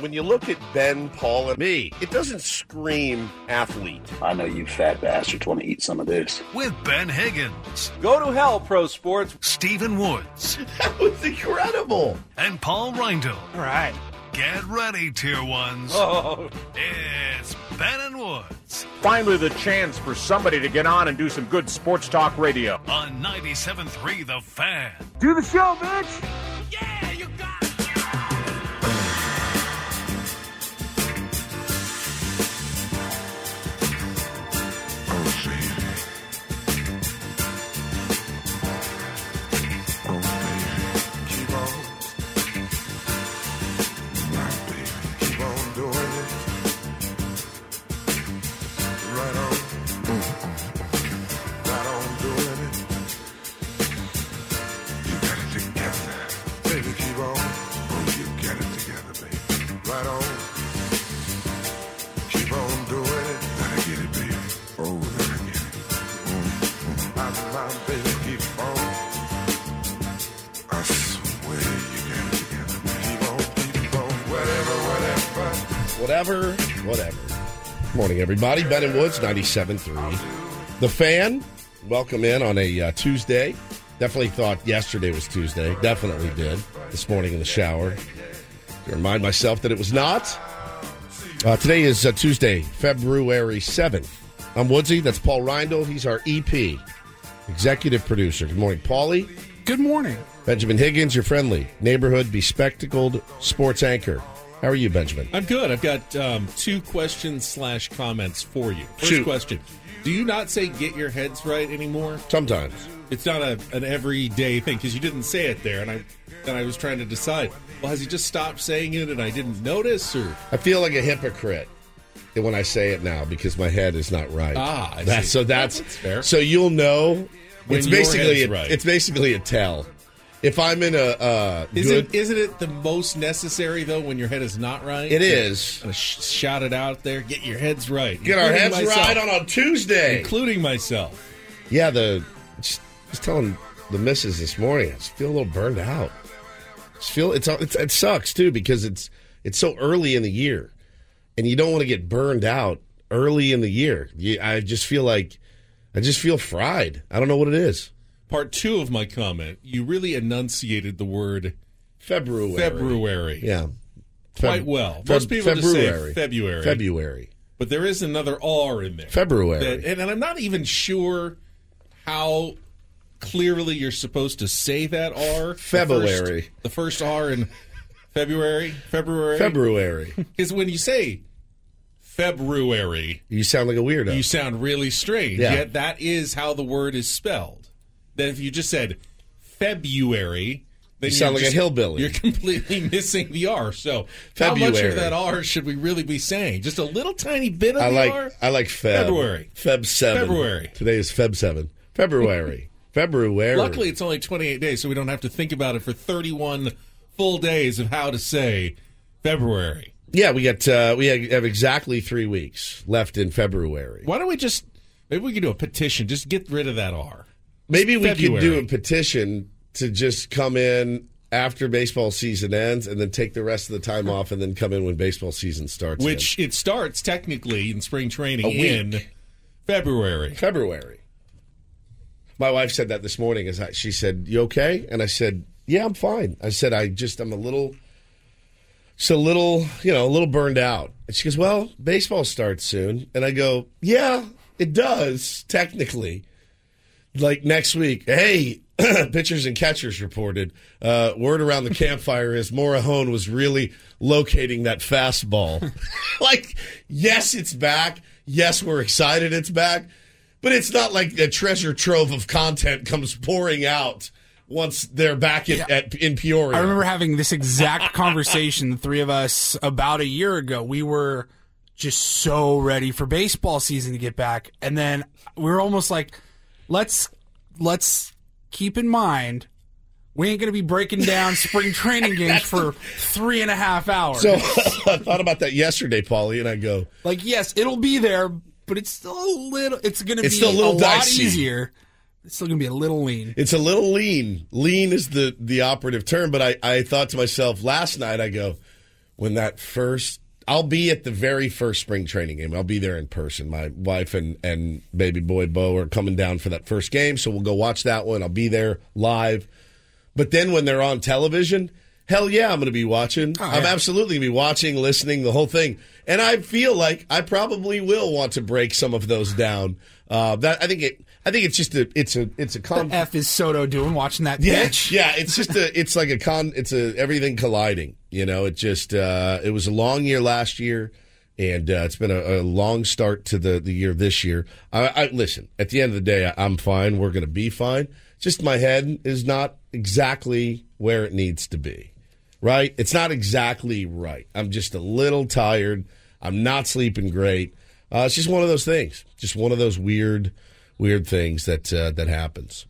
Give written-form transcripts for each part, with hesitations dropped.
When you look at Ben, Paul, and me, it doesn't scream athlete. I know you fat bastards want to eat some of this. With Ben Higgins. Go to hell, pro sports. Steven Woods. That was incredible. And Paul Reindel. All right. Get ready, Tier 1s. Oh. It's Ben and Woods. Finally the chance for somebody to get on and do some good sports talk radio. On 97.3 The Fan. Do the show, bitch. Yeah, you got it. Whatever. Good morning, everybody. Ben and Woods, 97.3. The Fan, welcome in on a Tuesday. Definitely thought yesterday was Tuesday. Definitely did. This morning in the shower. To remind myself that it was not. Today is Tuesday, February 7th. I'm Woodsy. That's Paul Reindel. He's our EP, executive producer. Good morning, Paulie. Good morning. Benjamin Higgins, your friendly neighborhood bespectacled sports anchor. How are you, Benjamin? I'm good. I've got 2 questions / comments for you. First Shoot. Question. Do you not say get your heads right anymore? Sometimes. It's not an everyday thing because you didn't say it there, and I was trying to decide, well, has he just stopped saying it and I didn't notice? Or I feel like a hypocrite when I say it now because my head is not right. Ah, I see. So that's fair. So you'll know. When it's basically a tell. If I'm in a isn't it the most necessary, though, when your head is not right? It is. Shout it out there. Get your heads right. Get our heads right on a Tuesday. Including myself. Yeah, just telling the missus this morning, I just feel a little burned out. Just feel it sucks, too, because it's so early in the year, and you don't want to get burned out early in the year. I just feel fried. I don't know what it is. Part 2 of my comment, you really enunciated the word February. Yeah. Quite well. Most people just say February. February. But there is another R in there. February. And I'm not even sure how clearly you're supposed to say that R. February. The first R in February. February. Because when you say February, you sound like a weirdo. You sound really strange. Yeah. Yet that is how the word is spelled. That if you just said February, then you sound like a hillbilly. You're completely missing the R. So February. How much of that R should we really be saying? Just a little tiny bit of the R? I like February. Feb 7. February. Today is Feb 7. February. February. Luckily, it's only 28 days, so we don't have to think about it for 31 full days of how to say February. Yeah, we have exactly 3 weeks left in February. Why don't we just, maybe we can do a petition. Just get rid of that R. Maybe we could do a petition to just come in after baseball season ends and then take the rest of the time off and then come in when baseball season starts. Which it starts technically in spring training in February. February. My wife said that this morning. She said, "You okay?" And I said, "Yeah, I'm fine." I said, "I'm a little burned out." And she goes, "Well, baseball starts soon." And I go, "Yeah, it does, technically." like next week, hey, pitchers and catchers reported, word around the campfire is Mora Hone was really locating that fastball. Like, yes, it's back. Yes, we're excited it's back. But it's not like a treasure trove of content comes pouring out once they're back in Peoria. I remember having this exact conversation, the three of us, about a year ago. We were just so ready for baseball season to get back. And then we were almost like, let's keep in mind, we ain't going to be breaking down spring training games for 3.5 hours. So I thought about that yesterday, Paulie, and I go, like, yes, it'll be there, but it's still a little, it's going to be still a little dicey. Lot easier. It's still going to be a little lean. It's a little lean. Lean is the operative term, but I thought to myself last night, I go, when that first, I'll be at the very first spring training game. I'll be there in person. My wife and baby boy Bo are coming down for that first game, so we'll go watch that one. I'll be there live. But then when they're on television, hell yeah, I'm going to be watching. Oh, yeah. I'm absolutely going to be watching, listening, the whole thing. And I feel like I probably will want to break some of those down. I think it's just a F is Soto doing watching that pitch. Yeah, it's just it's like everything colliding. You know, it just it was a long year last year, and it's been a long start to the year this year. I listen, at the end of the day, I'm fine. We're going to be fine. Just my head is not exactly where it needs to be. Right? It's not exactly right. I'm just a little tired. I'm not sleeping great. It's just one of those things. Just one of those weird things that happens.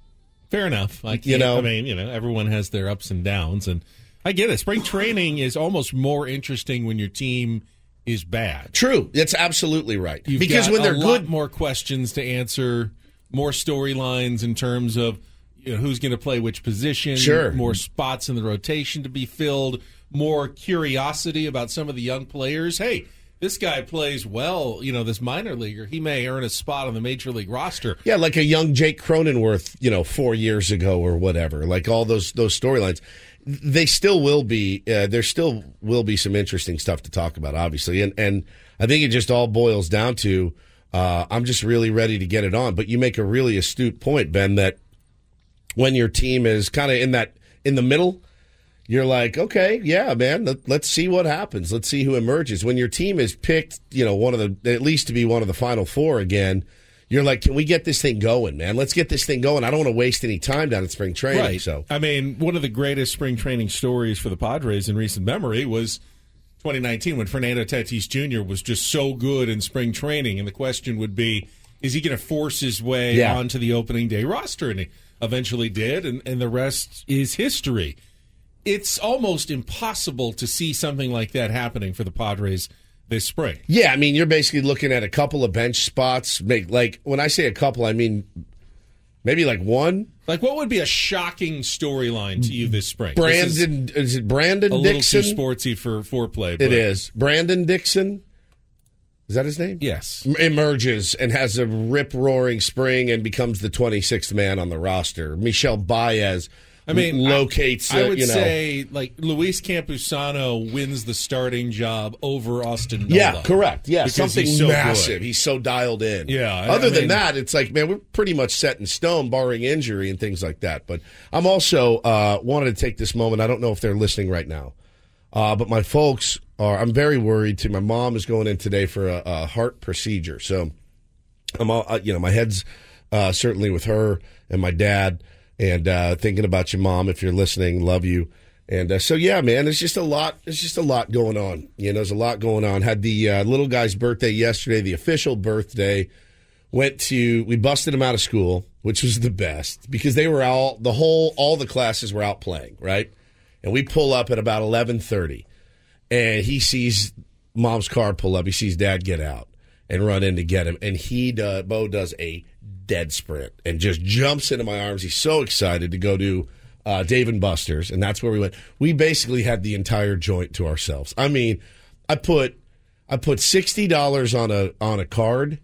Fair enough. Everyone has their ups and downs, and I get it. Spring training is almost more interesting when your team is bad. True. That's absolutely right. You've because got when they're a good, lot more questions to answer, more storylines in terms of who's going to play which position, sure, more spots in the rotation to be filled, more curiosity about some of the young players. Hey, this guy plays well, this minor leaguer. He may earn a spot on the major league roster. Yeah, like a young Jake Cronenworth, 4 years ago or whatever. Like all those storylines, they still will be. There still will be some interesting stuff to talk about, obviously. And I think it just all boils down to I'm just really ready to get it on. But you make a really astute point, Ben, that when your team is kind of in the middle, you're like, okay, yeah, man, let's see what happens. Let's see who emerges. When your team is picked, at least to be one of the Final Four again, you're like, can we get this thing going, man? Let's get this thing going. I don't want to waste any time down at spring training. Right. So, I mean, one of the greatest spring training stories for the Padres in recent memory was 2019 when Fernando Tatis Jr. was just so good in spring training. And the question would be, is he going to force his way onto the opening day roster? And he eventually did, and the rest is history. It's almost impossible to see something like that happening for the Padres this spring. Yeah, I mean, you're basically looking at a couple of bench spots. Like, when I say a couple, I mean maybe like one. Like, what would be a shocking storyline to you this spring? Is it Brandon Dixon? A little too sportsy for foreplay. It is. Brandon Dixon, is that his name? Yes. Emerges and has a rip-roaring spring and becomes the 26th man on the roster. Michel Baez, I mean, locates. I would say like Luis Campusano wins the starting job over Austin Nola. Yeah, correct. Yeah, something so massive. Good. He's so dialed in. Yeah. Other than that, it's like, man, we're pretty much set in stone, barring injury and things like that. But I'm also wanted to take this moment. I don't know if they're listening right now, but my folks are. I'm very worried too. My mom is going in today for a heart procedure, so I'm all, my head's certainly with her and my dad. And thinking about your mom, if you're listening, love you. And so, yeah, man, it's just a lot. It's just a lot going on. There's a lot going on. Had the little guy's birthday yesterday, the official birthday. We busted him out of school, which was the best because they were out. All the classes were out playing, right? And we pull up at about 11:30, and he sees mom's car pull up. He sees dad get out and run in to get him, and Bo does a dead sprint and just jumps into my arms. He's so excited to go to Dave and Buster's, and that's where we went. We basically had the entire joint to ourselves. I mean, I put $60 on a card,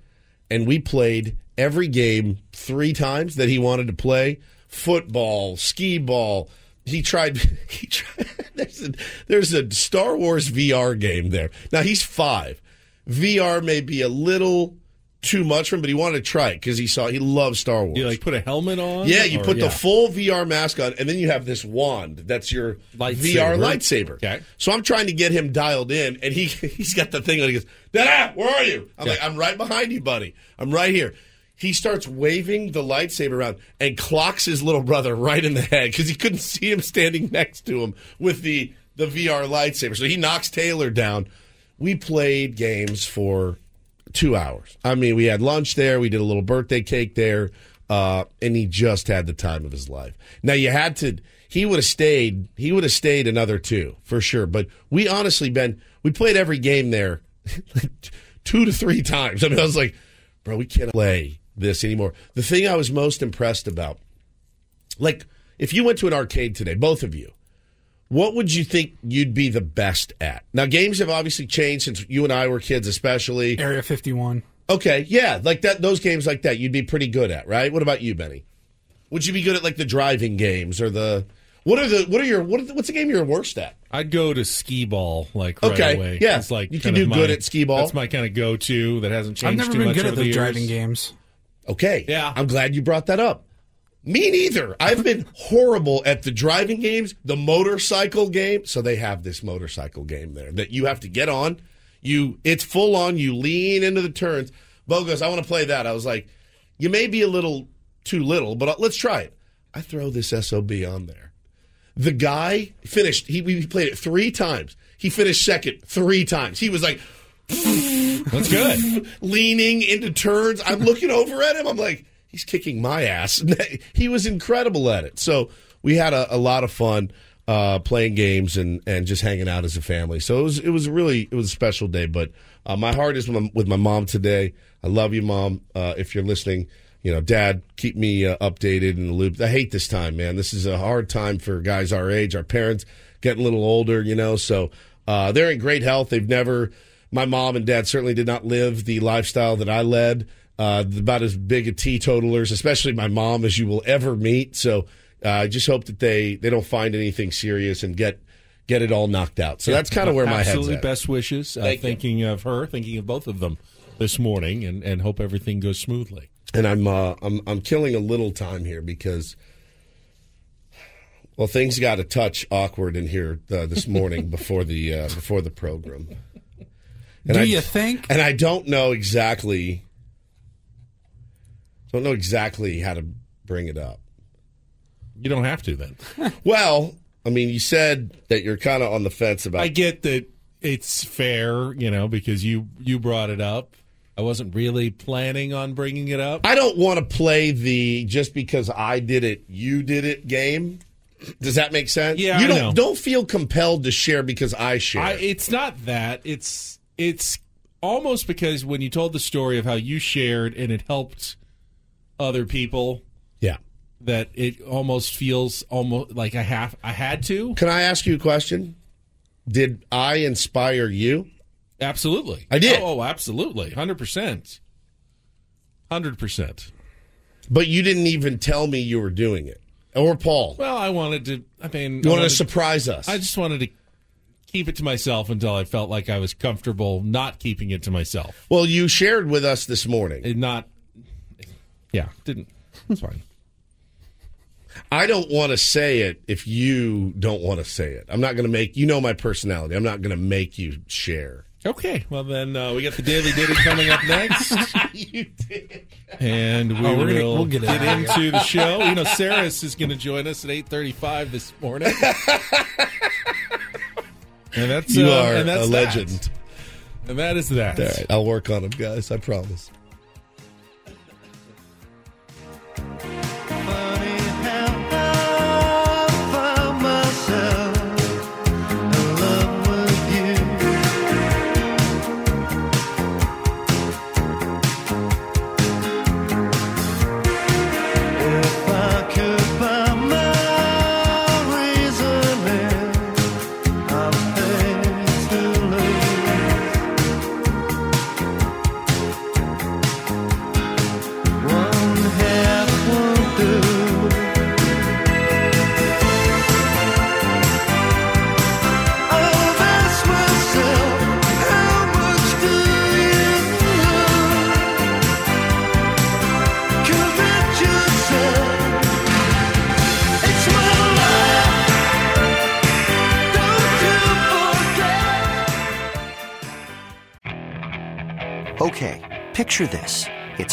and we played every game 3 times that he wanted to play: football, skee ball. He tried. There's a Star Wars VR game there. Now he's 5. VR may be a little too much for him, but he wanted to try it because he loves Star Wars. You like put a helmet on? Yeah, you put the full VR mask on, and then you have this wand that's your VR lightsaber. Okay. So I'm trying to get him dialed in, and he's got the thing on. He goes, Dada, where are you? I'm like, I'm right behind you, buddy. I'm right here. He starts waving the lightsaber around and clocks his little brother right in the head because he couldn't see him standing next to him with the VR lightsaber. So he knocks Taylor down. We played games for 2 hours. I mean, we had lunch there. We did a little birthday cake there. And he just had the time of his life. Now, he would have stayed. He would have stayed another two for sure. But we honestly, Ben, we played every game there like 2 to 3 times. I mean, I was like, bro, we can't play this anymore. The thing I was most impressed about, like if you went to an arcade today, both of you, what would you think you'd be the best at? Now, games have obviously changed since you and I were kids, especially. Area 51. Okay, yeah, like that. Those games like that you'd be pretty good at, right? What about you, Benny? Would you be good at like the driving games or the what's the game you're worst at? I'd go to skee ball away. Yeah, it's like you can do good at skee ball. That's my kind of go-to that hasn't changed too much. I've never been good at those driving games. Okay, yeah, I'm glad you brought that up. Me neither. I've been horrible at the driving games, the motorcycle game. So they have this motorcycle game there that you have to get on. It's full on. You lean into the turns. Bo goes, I want to play that. I was like, you may be a little too little, but let's try it. I throw this SOB on there. The guy finished. We played it 3 times. He finished second 3 times. He was like, that's good. Leaning into turns. I'm looking over at him. I'm like, he's kicking my ass. He was incredible at it. So we had a lot of fun playing games and just hanging out as a family. So it was a special day. But my heart is with my mom today. I love you, Mom. If you're listening, Dad, keep me updated in the loop. I hate this time, man. This is a hard time for guys our age. Our parents getting a little older, So they're in great health. My mom and dad certainly did not live the lifestyle that I led. About as big a teetotalers, especially my mom, as you will ever meet. So I just hope that they don't find anything serious and get it all knocked out. So that's kind of where my head's at. Absolutely best wishes. Thinking of her, thinking of both of them this morning, and hope everything goes smoothly. And I'm killing a little time here because, well, things got a touch awkward in here this morning before the program. And you think? And I don't know exactly. Don't know exactly how to bring it up. You don't have to then. Well, I mean, you said that you're kind of on the fence about it. I get that it's fair, because you brought it up. I wasn't really planning on bringing it up. I don't want to play the just because I did it, you did it game. Does that make sense? Yeah, you don't feel compelled to share because I share. It's not that. It's almost because when you told the story of how you shared and it helped other people, yeah, that it almost feels like I had to. Can I ask you a question? Did I inspire you? Absolutely, I did. Oh, absolutely, 100%, 100%. But you didn't even tell me you were doing it, or Paul. Well, I wanted to. I mean, you wanted to surprise us. I just wanted to keep it to myself until I felt like I was comfortable not keeping it to myself. Well, you shared with us this morning, and not. Yeah, didn't. It's fine. I don't want to say it if you don't want to say it. I'm not going to make, my personality. I'm not going to make you share. Okay. Well, then we got the Daily Diddy coming up next. You did. And we'll get into the show. Saris is going to join us at 8:35 this morning. And that's you are and that's a legend. And that is that. All right, I'll work on him, guys. I promise. Okay, picture this. It's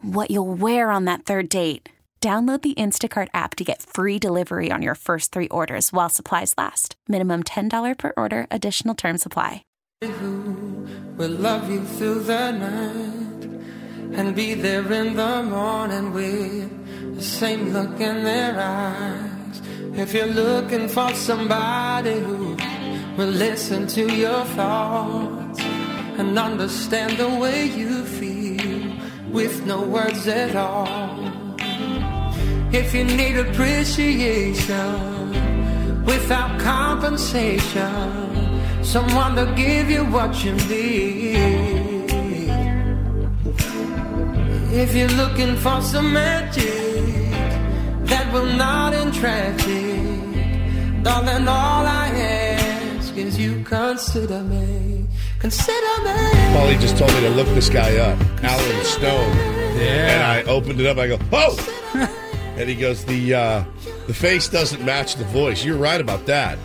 what you'll wear on that third date. Download the Instacart app to get free delivery on your first 3 orders while supplies last. Minimum $10 per order. Additional terms apply. Who will love you through the night and be there in the morning with the same look in their eyes. If you're looking for somebody who will listen to your thoughts and understand the way you feel with no words at all. If you need appreciation without compensation, someone to give you what you need. If you're looking for some magic that will not end tragic, darling, all I ask is you consider me. Consider me. Paulie just told me to look this guy up, Alan Stone. Yeah. And I opened it up. I go, oh! And he goes, the face doesn't match the voice. You're right about that.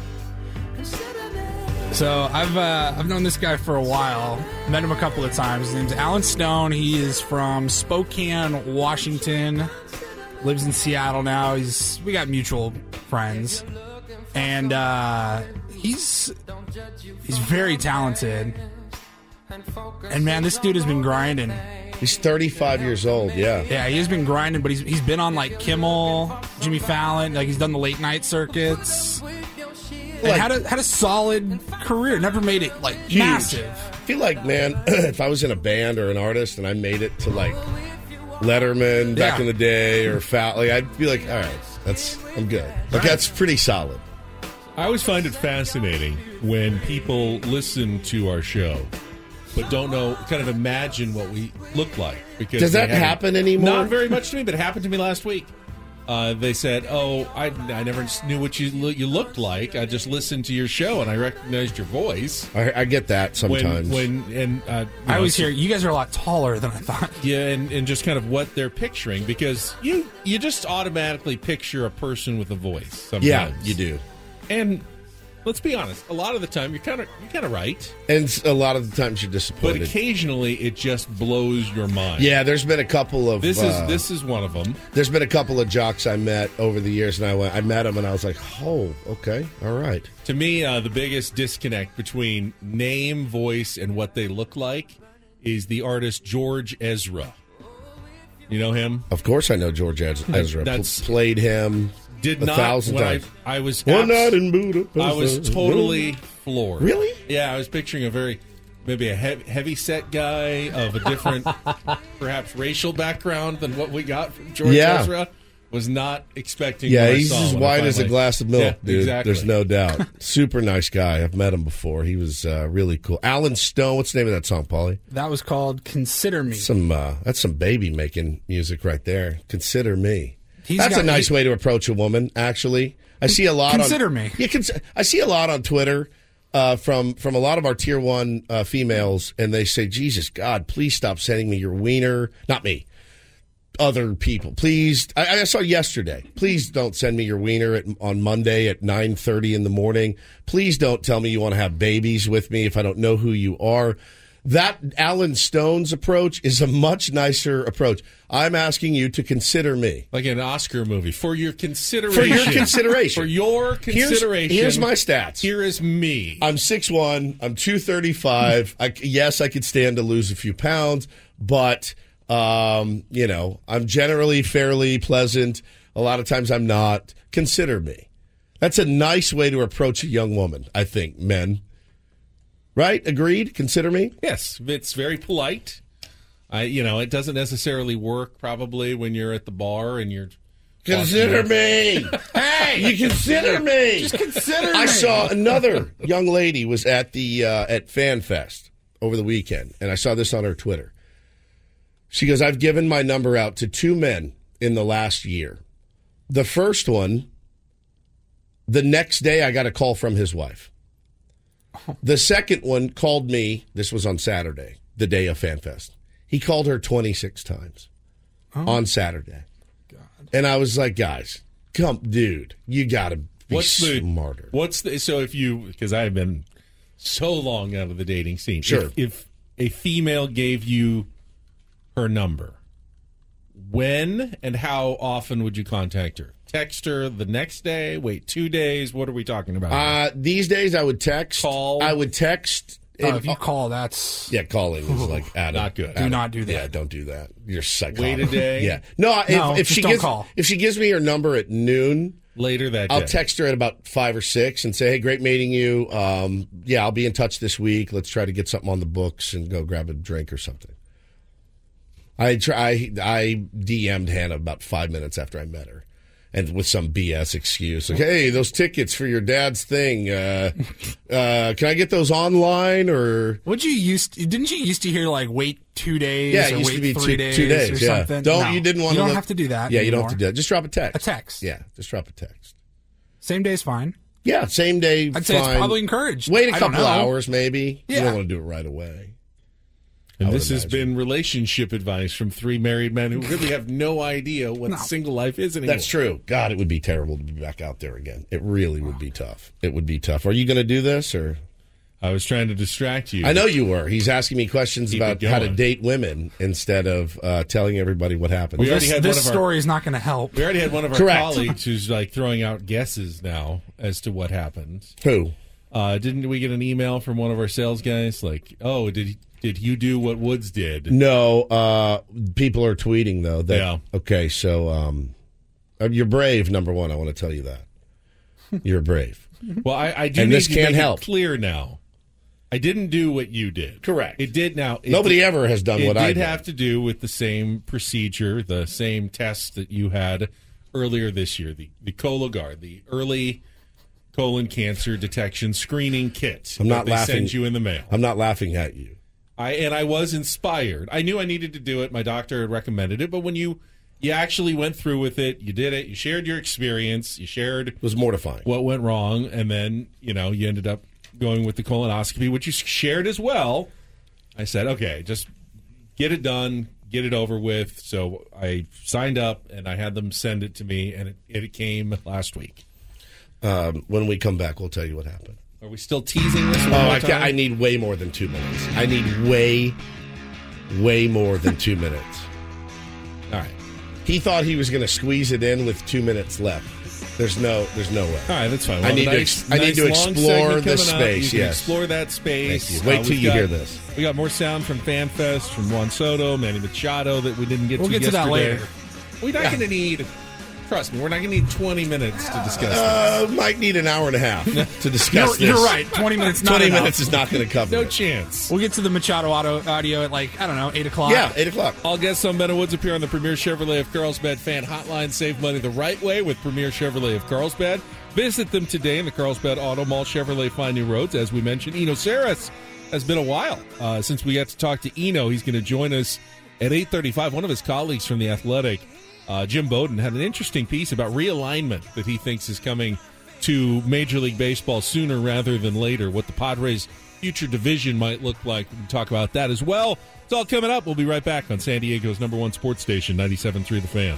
So I've known this guy for a while. Met him a couple of times. His name's Alan Stone. He is from Spokane, Washington. Lives in Seattle now. We got mutual friends, and he's very talented. And man, this dude has been grinding. He's 35 years old, yeah. Yeah, he has been grinding, but he's been on, like, Kimmel, Jimmy Fallon. Like, he's done the late-night circuits. Like, had a solid career. Never made it, like, huge. Massive. I feel like, man, if I was in a band or an artist and I made it to, like, Letterman back in the day or Fallon, like, I'd be like, all right, I'm good. Like, that's pretty solid. I always find it fascinating when people listen to our show but don't know, kind of imagine what we look like. Because does that happen anymore? Not very much to me, but it happened to me last week. They said, I never knew what you looked like. I just listened to your show, and I recognized your voice. I get that sometimes. I always hear, you guys are a lot taller than I thought. Yeah, and just kind of what they're picturing, because you just automatically picture a person with a voice sometimes. Yeah, you do. And let's be honest. A lot of the time, you're kind of right, and a lot of the times you're disappointed. But occasionally, it just blows your mind. Yeah, there's been a couple of this is one of them. There's been a couple of jocks I met over the years, and I met them, and I was like, oh, okay, all right. To me, the biggest disconnect between name, voice, and what they look like is the artist George Ezra. You know him? Of course, I know George Ezra. Played him. Did not 1,000 times. I was. One night in Budapest. I was totally floored. Really? Yeah, I was picturing a very maybe a heavy set guy of a different, perhaps racial background than what we got from George Ezra. Was not expecting. Yeah, he's as wide as a glass of milk, dude. Exactly. There's no doubt. Super nice guy. I've met him before. He was really cool. Alan Stone. What's the name of that song, Paulie? That was called "Consider Me." That's some baby making music right there. Consider me. That's a nice way to approach a woman. Actually, I see a lot. Consider me. Yeah, I see a lot on Twitter from a lot of our tier one females, and they say, "Jesus God, please stop sending me your wiener." Not me. Other people, please. I saw yesterday. Please don't send me your wiener on Monday at 9:30 in the morning. Please don't tell me you want to have babies with me if I don't know who you are. That Alan Stone's approach is a much nicer approach. I'm asking you to consider me, like an Oscar movie, for your consideration. For your consideration. For your consideration. Here's my stats. Here is me. I'm 6'1". I'm 235. Yes, I could stand to lose a few pounds, but. You know, I'm generally fairly pleasant. A lot of times I'm not. Consider me. That's a nice way to approach a young woman, I think, men. Right? Agreed? Consider me? Yes. It's very polite. It doesn't necessarily work probably when you're at the bar and you're... Consider me. Hey, you consider me. Just consider me. I saw another young lady was at the at Fan Fest over the weekend, and I saw this on her Twitter. She goes, I've given my number out to two men in the last year. The first one, the next day I got a call from his wife. The second one called me, this was on Saturday, the day of FanFest. He called her 26 times on Saturday. God. And I was like, guys, dude, you got to be smarter. Because I've been so long out of the dating scene. Sure. If a female gave you... her number, when and how often would you contact her? Text her the next day, wait 2 days, what are we talking about? These days I would text. Call. I would text. If you call, that's... Yeah, calling is like, not good. Do not do that. Yeah, don't do that. You're psychotic. Wait a day. Yeah. If she gives me her number at noon... Later that day. I'll text her at about 5 or 6 and say, hey, great meeting you. Yeah, I'll be in touch this week. Let's try to get something on the books and go grab a drink or something. I DM'd Hannah about 5 minutes after I met her, and with some BS excuse like, "Hey, those tickets for your dad's thing, can I get those online?" Or didn't you used to hear like wait 2 days? Yeah, it used to be 2 days or something. You don't have to do that. Yeah, anymore. You don't have to do that. Just drop a text. Yeah, just drop a text. Same day's fine. Yeah, same day. I'd say it's probably encouraged. Wait a couple hours, maybe. Yeah. You don't want to do it right away. And this has been relationship advice from three married men who really have no idea what single life is anymore. That's true. God, it would be terrible to be back out there again. It really would be tough. It would be tough. Are you going to do this? Or I was trying to distract you. I know you were. He's asking me questions about how to date women instead of telling everybody what happened. This story is not going to help. We already had one of our colleagues who's like throwing out guesses now as to what happened. Who? Didn't we get an email from one of our sales guys like, oh, did you do what Woods did? No. People are tweeting, though. Okay, so you're brave, number one. I want to tell you that. You're brave. Well, I do and need this to make help. It clear now. I didn't do what you did. Correct. It did now. Nobody ever has done what I did. It did have to do with the same procedure, the same test that you had earlier this year, the Cologuard, the early... colon cancer detection screening kit. I'm not laughing. Send you in the mail. I'm not laughing at you. I was inspired. I knew I needed to do it. My doctor had recommended it. But when you actually went through with it, you did it. You shared your experience. You shared. It was mortifying. What went wrong, and then you ended up going with the colonoscopy, which you shared as well. I said, okay, just get it done, get it over with. So I signed up, and I had them send it to me, and it came last week. When we come back, we'll tell you what happened. Are we still teasing this? I need way more than 2 minutes. I need way more than 2 minutes. All right. He thought he was going to squeeze it in with 2 minutes left. There's no way. All right, that's fine. Well, I need to explore the space. Explore that space. Thank you. Wait till you hear this. We got more sound from FanFest, from Juan Soto, Manny Machado that we didn't get to yesterday. We'll get to that later. We're not going to need Trust me, we're not going to need 20 minutes to discuss this. Might need an hour and a half to discuss this. You're right. 20 minutes not 20 enough. Minutes is not going to cover No chance. We'll get to the Machado audio at, 8 o'clock. Yeah, 8 o'clock. All guests on Ben and Woods appear on the Premier Chevrolet of Carlsbad Fan Hotline. Save money the right way with Premier Chevrolet of Carlsbad. Visit them today in the Carlsbad Auto Mall. Chevrolet find new roads. As we mentioned, Eno Saris has been a while since we got to talk to Eno. He's going to join us at 8:35. One of his colleagues from The Athletic, Jim Bowden, had an interesting piece about realignment that he thinks is coming to Major League Baseball sooner rather than later, what the Padres' future division might look like. We'll talk about that as well. It's all coming up. We'll be right back on San Diego's number one sports station, 97.3 The Fan.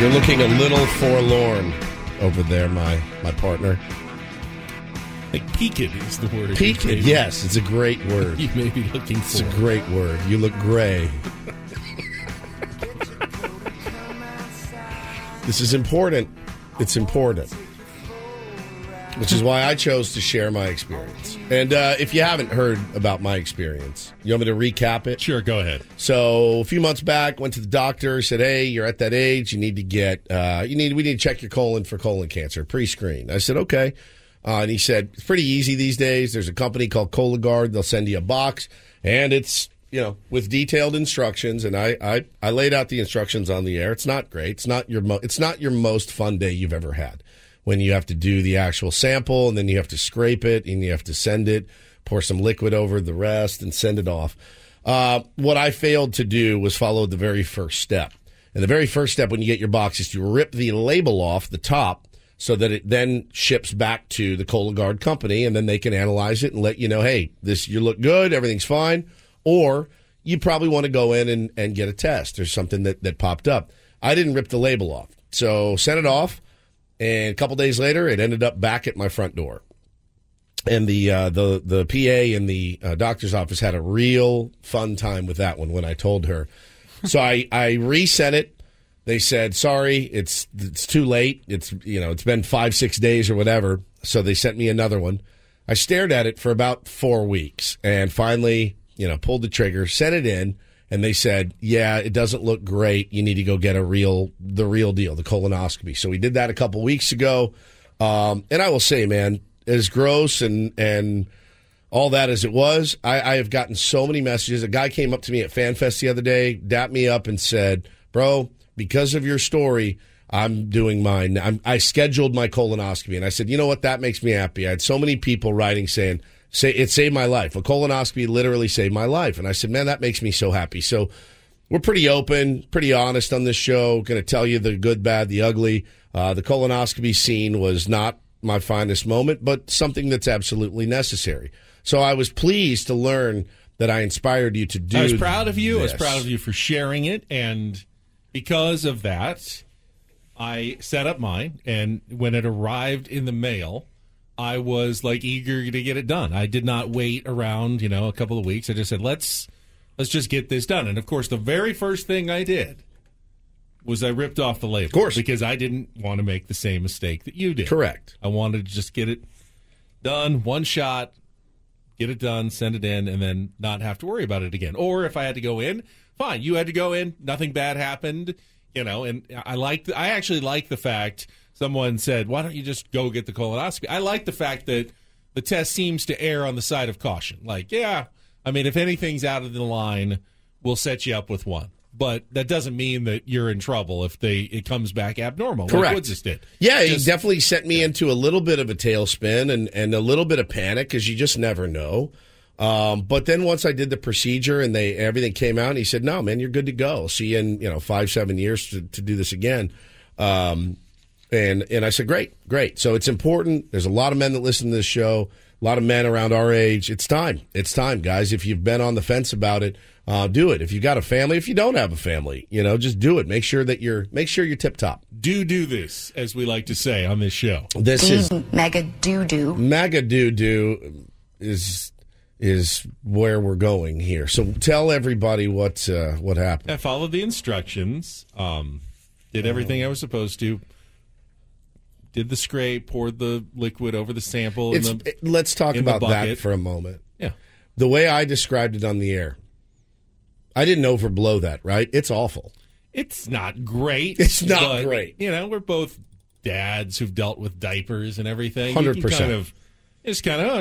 You're looking a little forlorn over there, my partner. Like peaked is the word. Peaked, yes, it's a great word. You may be looking for. It's a great word. You look gray. This is important. It's important. Which is why I chose to share my experience. And if you haven't heard about my experience, you want me to recap it? Sure, go ahead. So a few months back, went to the doctor, said, hey, you're at that age, you need to get, we need to check your colon for colon cancer, pre-screen. I said, okay. And he said, it's pretty easy these days. There's a company called Cologuard. They'll send you a box, and it's, with detailed instructions. And I laid out the instructions on the air. It's not great. It's not your most fun day you've ever had. When you have to do the actual sample, and then you have to scrape it, and you have to send it, pour some liquid over the rest, and send it off. What I failed to do was follow the very first step. And the very first step when you get your box is to rip the label off the top so that it then ships back to the Cologuard company, and then they can analyze it and let you know, hey, this you look good, everything's fine, or you probably want to go in and get a test. There's something that popped up. I didn't rip the label off, so sent it off, and a couple days later, it ended up back at my front door. And the PA in the doctor's office had a real fun time with that one when I told her. So I resent it. They said, sorry, it's too late. It's, you know, it's been 5-6 days or whatever. So they sent me another one. I stared at it for about 4 weeks and finally, you know, pulled the trigger, sent it in, and they said, yeah, it doesn't look great. You need to go get the real deal, the colonoscopy. So we did that a couple weeks ago. And I will say, man, as gross and all that as it was, I have gotten so many messages. A guy came up to me at FanFest the other day, dapped me up and said, bro, because of your story, I'm doing mine. I scheduled my colonoscopy. And I said, you know what? That makes me happy. I had so many people writing saying, it saved my life. A colonoscopy literally saved my life. And I said, man, that makes me so happy. So we're pretty open, pretty honest on this show. Going to tell you the good, bad, the ugly. The colonoscopy scene was not my finest moment, but something that's absolutely necessary. So I was pleased to learn that I inspired you to do this. I was proud of you. I was proud of you for sharing it. And because of that, I set up mine, and when it arrived in the mail, I was like eager to get it done. I did not wait around, a couple of weeks. I just said, let's just get this done. And of course, the very first thing I did was I ripped off the label. Of course. Because I didn't want to make the same mistake that you did. Correct. I wanted to just get it done, one shot, get it done, send it in, and then not have to worry about it again. Or if I had to go in, fine, you had to go in, nothing bad happened, and I actually like the fact someone said, why don't you just go get the colonoscopy? I like the fact that the test seems to err on the side of caution. Like, yeah, I mean, if anything's out of the line, we'll set you up with one. But that doesn't mean that you're in trouble if it comes back abnormal. Correct. Like Woods just did. Yeah, he definitely sent me into a little bit of a tailspin and a little bit of panic because you just never know. But then once I did the procedure and everything came out, and he said, no, man, you're good to go. See you in 5-7 years to do this again. And I said, great. So it's important. There's a lot of men that listen to this show, a lot of men around our age. It's time, guys. If you've been on the fence about it, do it. If you've got a family, if you don't have a family, just do it. Make sure you're tip top. Do this, as we like to say on this show. This is MAGA doo-doo. MAGA doo-doo is where we're going here. So tell everybody what happened. I followed the instructions, did everything I was supposed to, did the scrape, poured the liquid over the sample. Let's talk about that for a moment. Yeah. The way I described it on the air, I didn't overblow that, right? It's awful. It's not great. It's not great. We're both dads who've dealt with diapers and everything. 100%.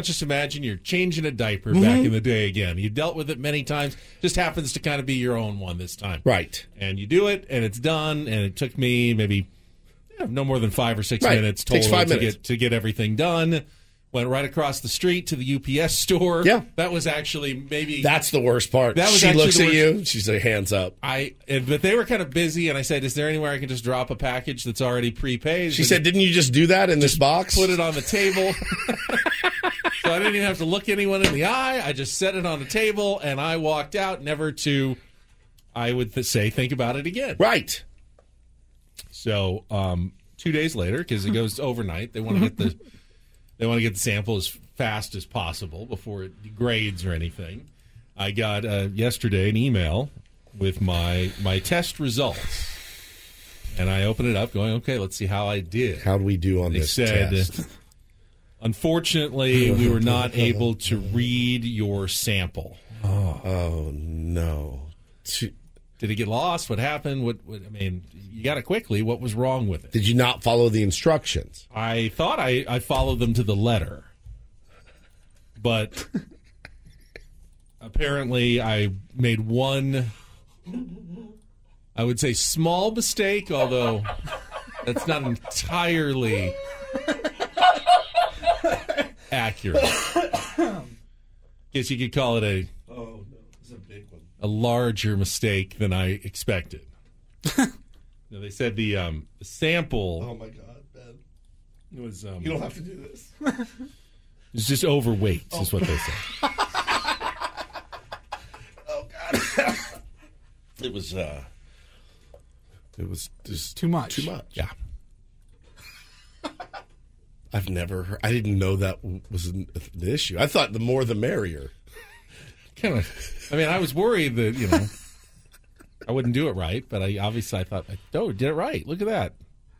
Just imagine you're changing a diaper back in the day again. You dealt with it many times. Just happens to kind of be your own one this time. Right. And you do it, and it's done, and it took me maybe no more than 5 or 6 minutes total to get everything done. Went right across the street to the UPS store. Yeah. That was actually maybe... That's the worst part. She looks at you, she's like, hands up. But they were kind of busy, and I said, is there anywhere I can just drop a package that's already prepaid? She said, didn't you just do that in this box? Put it on the table. So I didn't even have to look anyone in the eye. I just set it on the table, and I walked out, never to, I would say, think about it again. Right. So 2 days later, because it goes overnight, they want to get the sample as fast as possible before it degrades or anything. I got yesterday an email with my test results, and I opened it up going, okay, let's see how I did. How'd we do on this test? Unfortunately, we were not able to read your sample. Oh no. Did it get lost? What happened? You got it quickly. What was wrong with it? Did you not follow the instructions? I thought I followed them to the letter. But apparently I made one, I would say, small mistake, although that's not entirely accurate. Guess you could call it a larger mistake than I expected. No, they said the sample. Oh my God, Ben! It was. You don't have to do this. It's just overweight. Oh. Is what they said. Oh God! It was. It was just too much. Too much. Yeah. I've never heard. I didn't know that was an issue. I thought the more the merrier. Kind of. I mean, I was worried that, you know, I wouldn't do it right, but I thought, oh, did it right. Look at that.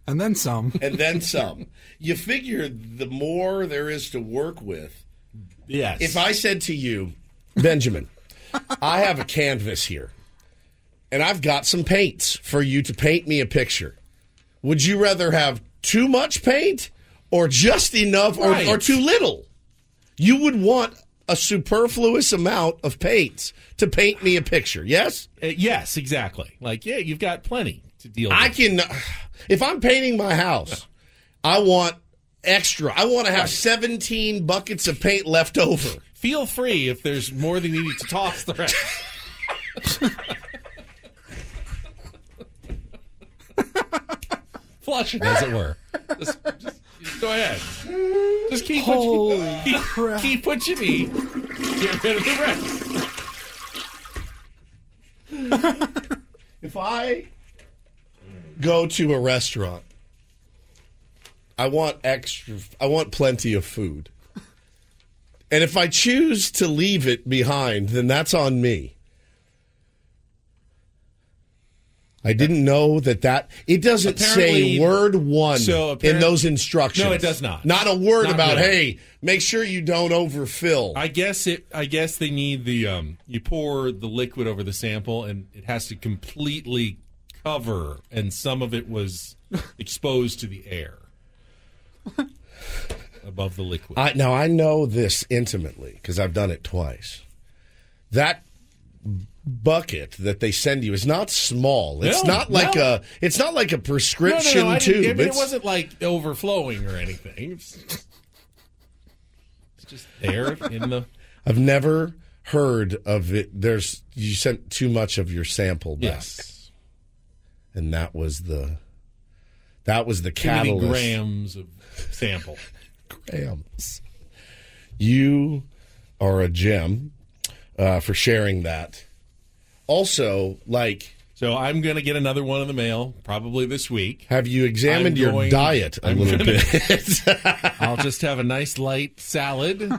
And then some. And then some. You figure the more there is to work with. Yes. If I said to you, Benjamin, I have a canvas here, and I've got some paints for you to paint me a picture. Would you rather have too much paint or just enough, right, or too little? You would want a superfluous amount of paints to paint me a picture, yes? Yes, exactly. Like, yeah, you've got plenty to deal with. If I'm painting my house, I want extra. I want to have 17 buckets of paint left over. Feel free if there's more than you need to toss the rest. Flush it, as it were. Just go ahead. Just keep what you need. Keep what you need. Get rid of the rest. If I go to a restaurant, I want plenty of food. And if I choose to leave it behind, then that's on me. I didn't know that it doesn't say word one in those instructions. No, it does not. Not a word about, hey, make sure you don't overfill. I guess they need the you pour the liquid over the sample, and it has to completely cover, and some of it was exposed to the air above the liquid. Now, I know this intimately because I've done it twice. That bucket that they send you is not small. It's it's not like a prescription tube. I mean, it wasn't like overflowing or anything. It's just there in the. I've never heard of it. You sent too much of your sample back. Yes, and that was the catalyst. Too many grams of sample. Grams. You are a gem for sharing that. Also, so I'm going to get another one in the mail probably this week. Have you examined your diet a little bit? I'll just have a nice light salad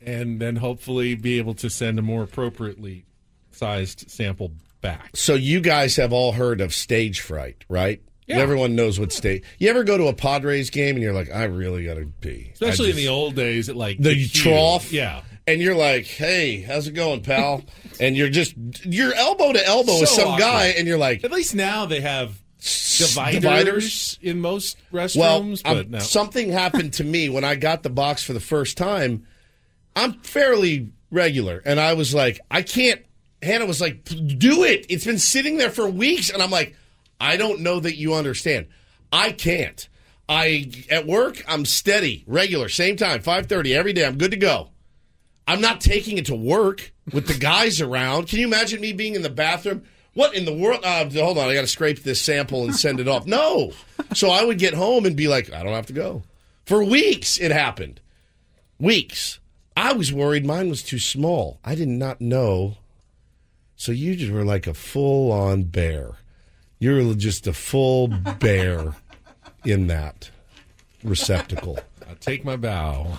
and then hopefully be able to send a more appropriately sized sample back. So you guys have all heard of stage fright, right? Yeah. Everyone knows what stage. You ever go to a Padres game and you're like, I really got to pee. Especially in the old days at the trough. Yeah. And you're like, hey, how's it going, pal? And you're elbow to elbow with some awkward guy, and you're like. At least now they have dividers in most restrooms. Well, but no. Something happened to me when I got the box for the first time. I'm fairly regular, and I was like, I can't. Hannah was like, do it. It's been sitting there for weeks, and I'm like, I don't know that you understand. I can't. At work, I'm steady, regular, same time, 5:30 every day. I'm good to go. I'm not taking it to work with the guys around. Can you imagine me being in the bathroom? What in the world? Hold on, I got to scrape this sample and send it off. No. So I would get home and be like, I don't have to go. For weeks it happened. Weeks. I was worried mine was too small. I did not know. So you just were like a full-on bear. You're just a full bear in that receptacle. I'll take my bow.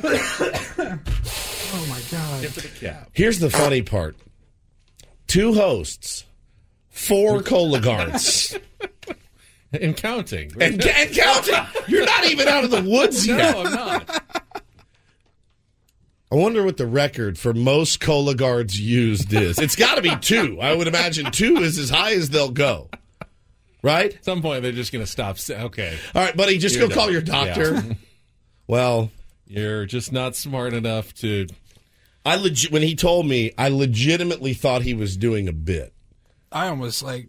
Oh, my God. Tip of the cap. Here's the funny part. 2 hosts, 4 Cologuards. And counting. And counting. You're not even out of the woods yet. No, I'm not. I wonder what the record for most Cologuards used is. It's got to be 2. I would imagine 2 is as high as they'll go. Right? At some point, they're just going to stop. Okay. All right, buddy, just go call your doctor. Yeah. Well, you're just not smart enough to. When he told me, I legitimately thought he was doing a bit. I almost I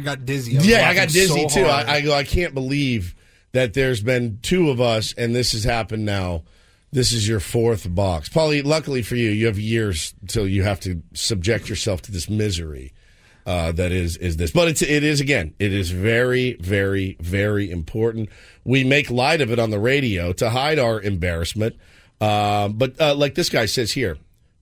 got dizzy. I got dizzy too. I go, I can't believe that there's been 2 of us, and this has happened now. This is your 4th box, Paulie. Luckily for you, you have years till you have to subject yourself to this misery. that is this. But it is very, very, very important. We make light of it on the radio to hide our embarrassment. But like this guy says here,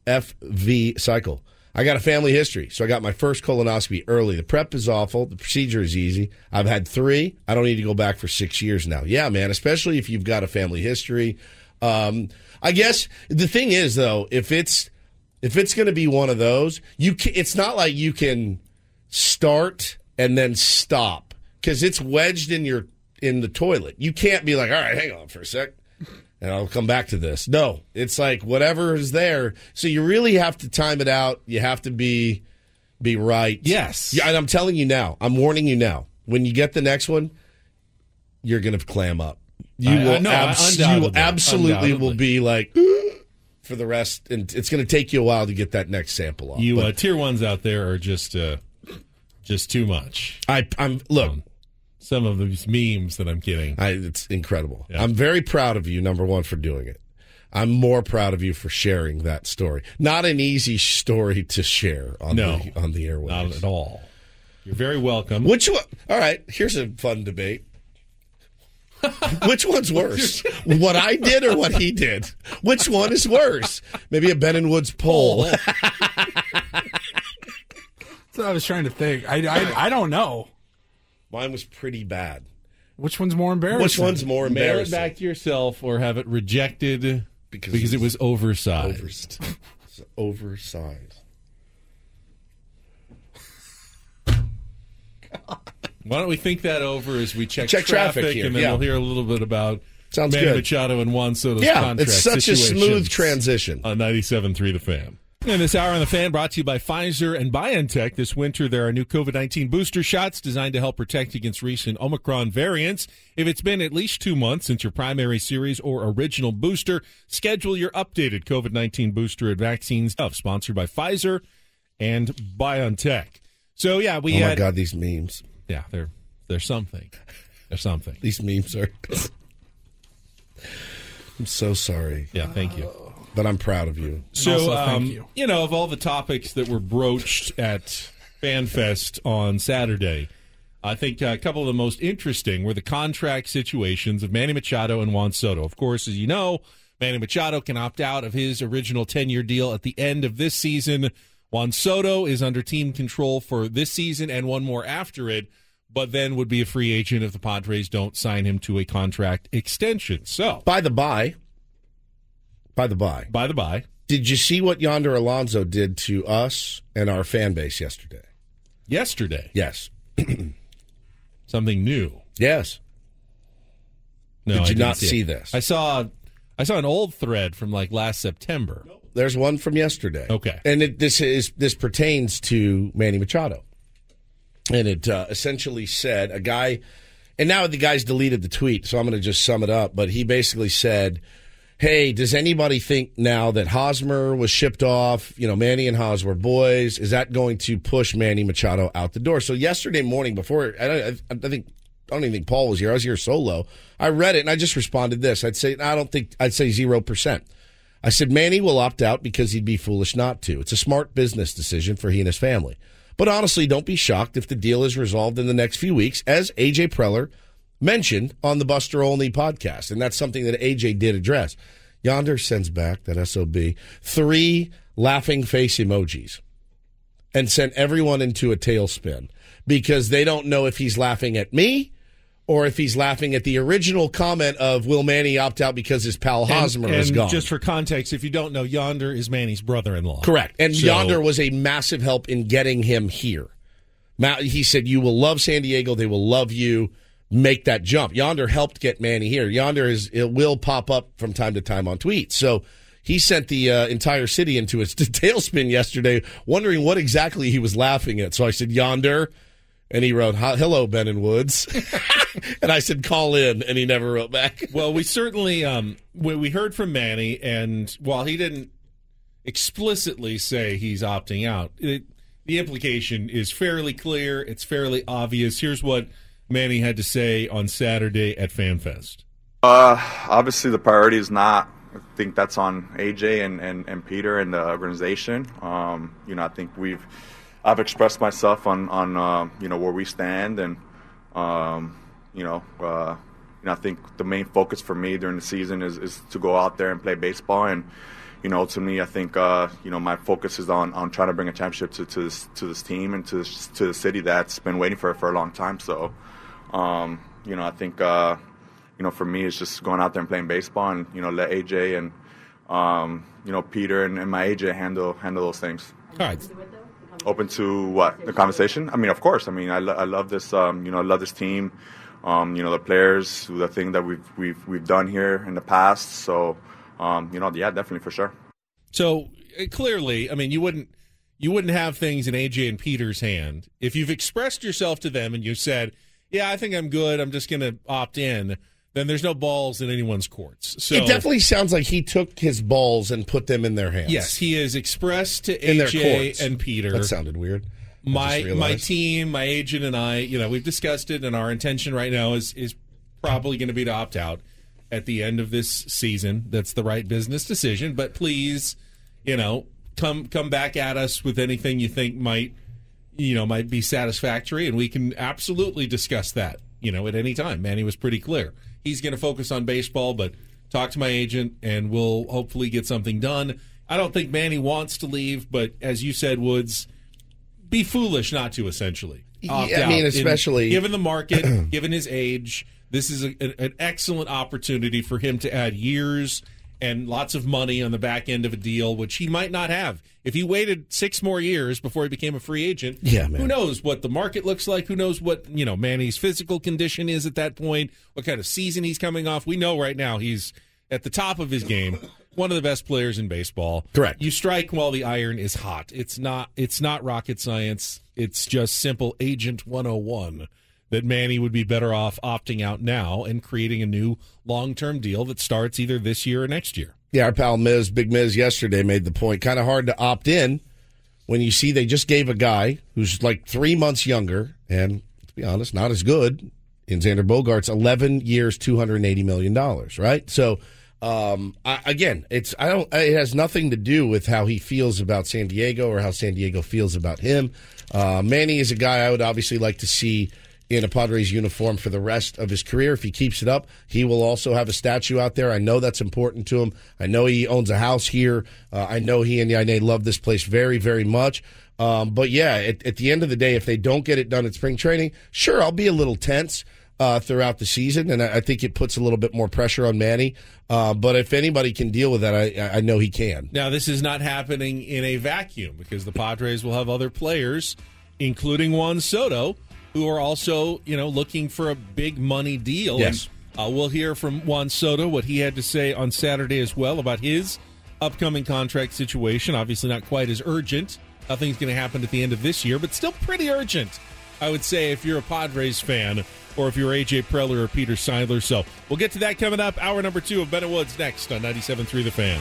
FV cycle. I got a family history, so I got my first colonoscopy early. The prep is awful. The procedure is easy. I've had 3. I don't need to go back for 6 years now. Yeah, man, especially if you've got a family history. I guess the thing is, though, if it's going to be one of those, it's not like you can start and then stop because it's wedged in the toilet. You can't be like, all right, hang on for a sec, and I'll come back to this. No, it's like whatever is there. So you really have to time it out. You have to be right. Yes. Yeah, and I'm telling you now. I'm warning you now. When you get the next one, you're going to clam up. You absolutely will be like for the rest. And it's going to take you a while to get that next sample off. Tier 1s out there are just too much. Look. Some of these memes that I'm getting. It's incredible. Yeah. I'm very proud of you, number one, for doing it. I'm more proud of you for sharing that story. Not an easy story to share on the airwaves. Not at all. You're very welcome. All right, here's a fun debate. Which one's worse? What I did or what he did? Which one is worse? Maybe a Ben and Woods poll. That's what I was trying to think. I don't know. Mine was pretty bad. Which one's more embarrassing? Mail it back to yourself or have it rejected because it was oversized. It's oversized. God. Why don't we think that over as we check traffic here, and then we'll hear a little bit about Manny Machado and Juan Soto's contract situation. Yeah, it's such a smooth transition. On 97.3 The Fan. And this hour on The Fan brought to you by Pfizer and BioNTech. This winter, there are new COVID-19 booster shots designed to help protect against recent Omicron variants. If it's been at least 2 months since your primary series or original booster, schedule your updated COVID-19 booster at vaccines. Sponsored by Pfizer and BioNTech. So, yeah, we had... Oh, my God, these memes. Yeah, they're something. They're something. These memes are... I'm so sorry. Yeah, thank you. But I'm proud of you. So, also, thank you. You know, of all the topics that were broached at FanFest on Saturday, I think a couple of the most interesting were the contract situations of Manny Machado and Juan Soto. Of course, as you know, Manny Machado can opt out of his original 10-year deal at the end of this season. Juan Soto is under team control for this season and one more after it, but then would be a free agent if the Padres don't sign him to a contract extension. So, By the by. Did you see what Yonder Alonso did to us and our fan base yesterday? Yes. Something new. Yes. No, did you not see this? I saw an old thread from like last September. Nope. There's one from yesterday. Okay. And this pertains to Manny Machado. And it essentially said a guy, and now the guy's deleted the tweet, so I'm going to just sum it up, but he basically said, hey, does anybody think now that Hosmer was shipped off, you know, Manny and Hos were boys, is that going to push Manny Machado out the door? So yesterday morning before, I don't even think Paul was here. I was here solo. I read it, and I just responded this. I'd say 0%. I said Manny will opt out because he'd be foolish not to. It's a smart business decision for he and his family. But honestly, don't be shocked if the deal is resolved in the next few weeks, as AJ Preller mentioned on the Buster Olney podcast, and that's something that AJ did address. Yonder sends back, that SOB, 3 laughing face emojis and sent everyone into a tailspin because they don't know if he's laughing at me or if he's laughing at the original comment of will Manny opt out because his pal Hosmer is gone. Just for context, if you don't know, Yonder is Manny's brother-in-law. Correct, and so... Yonder was a massive help in getting him here. He said, you will love San Diego, they will love you. Make that jump. Yonder helped get Manny here. Yonder will pop up from time to time on tweets. So he sent the entire city into its tailspin yesterday, wondering what exactly he was laughing at. So I said, Yonder, and he wrote, hello, Ben and Woods. And I said, call in, and he never wrote back. Well, we certainly, we heard from Manny, and while he didn't explicitly say he's opting out, the implication is fairly clear. It's fairly obvious. Here's what Manny had to say on Saturday at FanFest. Obviously, the priority is not. I think that's on AJ and Peter and the organization. You know, I think we've I've expressed myself on where we stand, and I think the main focus for me during the season is to go out there and play baseball. And ultimately, I think my focus is on trying to bring a championship to this team and to the city that's been waiting for it for a long time. So, I think for me, it's just going out there and playing baseball, and let AJ and Peter and my AJ handle those things. All right. Open to what? The conversation? I mean, of course. I mean, I love this. I love this team. The players, the thing that we've done here in the past. So. Definitely, for sure. So clearly, I mean, you wouldn't have things in AJ and Peter's hand if you've expressed yourself to them and you said, "Yeah, I think I'm good. I'm just going to opt in." Then there's no balls in anyone's courts. So it definitely sounds like he took his balls and put them in their hands. Yes, he has expressed to AJ and Peter. That sounded weird. My team, my agent, and I, we've discussed it, and our intention right now is probably going to be to opt out at the end of this season. That's the right business decision, but please, come back at us with anything you think might be satisfactory, and we can absolutely discuss that, at any time. Manny was pretty clear. He's going to focus on baseball, but talk to my agent, and we'll hopefully get something done. I don't think Manny wants to leave, but as you said, Woods, be foolish not to, essentially. I mean, especially given the market, given his age, this is an excellent opportunity for him to add years and lots of money on the back end of a deal, which he might not have. If he waited 6 more years before he became a free agent, who knows what the market looks like? Who knows what, Manny's physical condition is at that point, what kind of season he's coming off. We know right now he's at the top of his game, one of the best players in baseball. Correct. You strike while the iron is hot. It's not rocket science. It's just simple agent 101. That Manny would be better off opting out now and creating a new long-term deal that starts either this year or next year. Yeah, our pal Big Miz yesterday made the point, kind of hard to opt in when you see they just gave a guy who's like 3 months younger and, to be honest, not as good in Xander Bogaerts, 11 years, $280 million, right? So, it has nothing to do with how he feels about San Diego or how San Diego feels about him. Manny is a guy I would obviously like to see in a Padres uniform for the rest of his career. If he keeps it up, he will also have a statue out there. I know that's important to him. I know he owns a house here. I know he and Yane love this place very, very much. At the end of the day, if they don't get it done at spring training, sure, I'll be a little tense throughout the season, and I think it puts a little bit more pressure on Manny. But if anybody can deal with that, I know he can. Now, this is not happening in a vacuum because the Padres will have other players, including Juan Soto, who are also, looking for a big money deal. Yes. And, we'll hear from Juan Soto what he had to say on Saturday as well about his upcoming contract situation. Obviously not quite as urgent. Nothing's going to happen at the end of this year, but still pretty urgent, I would say, if you're a Padres fan or if you're AJ Preller or Peter Seidler. So we'll get to that coming up. Hour number 2 of Ben and Woods next on 97.3 The Fan.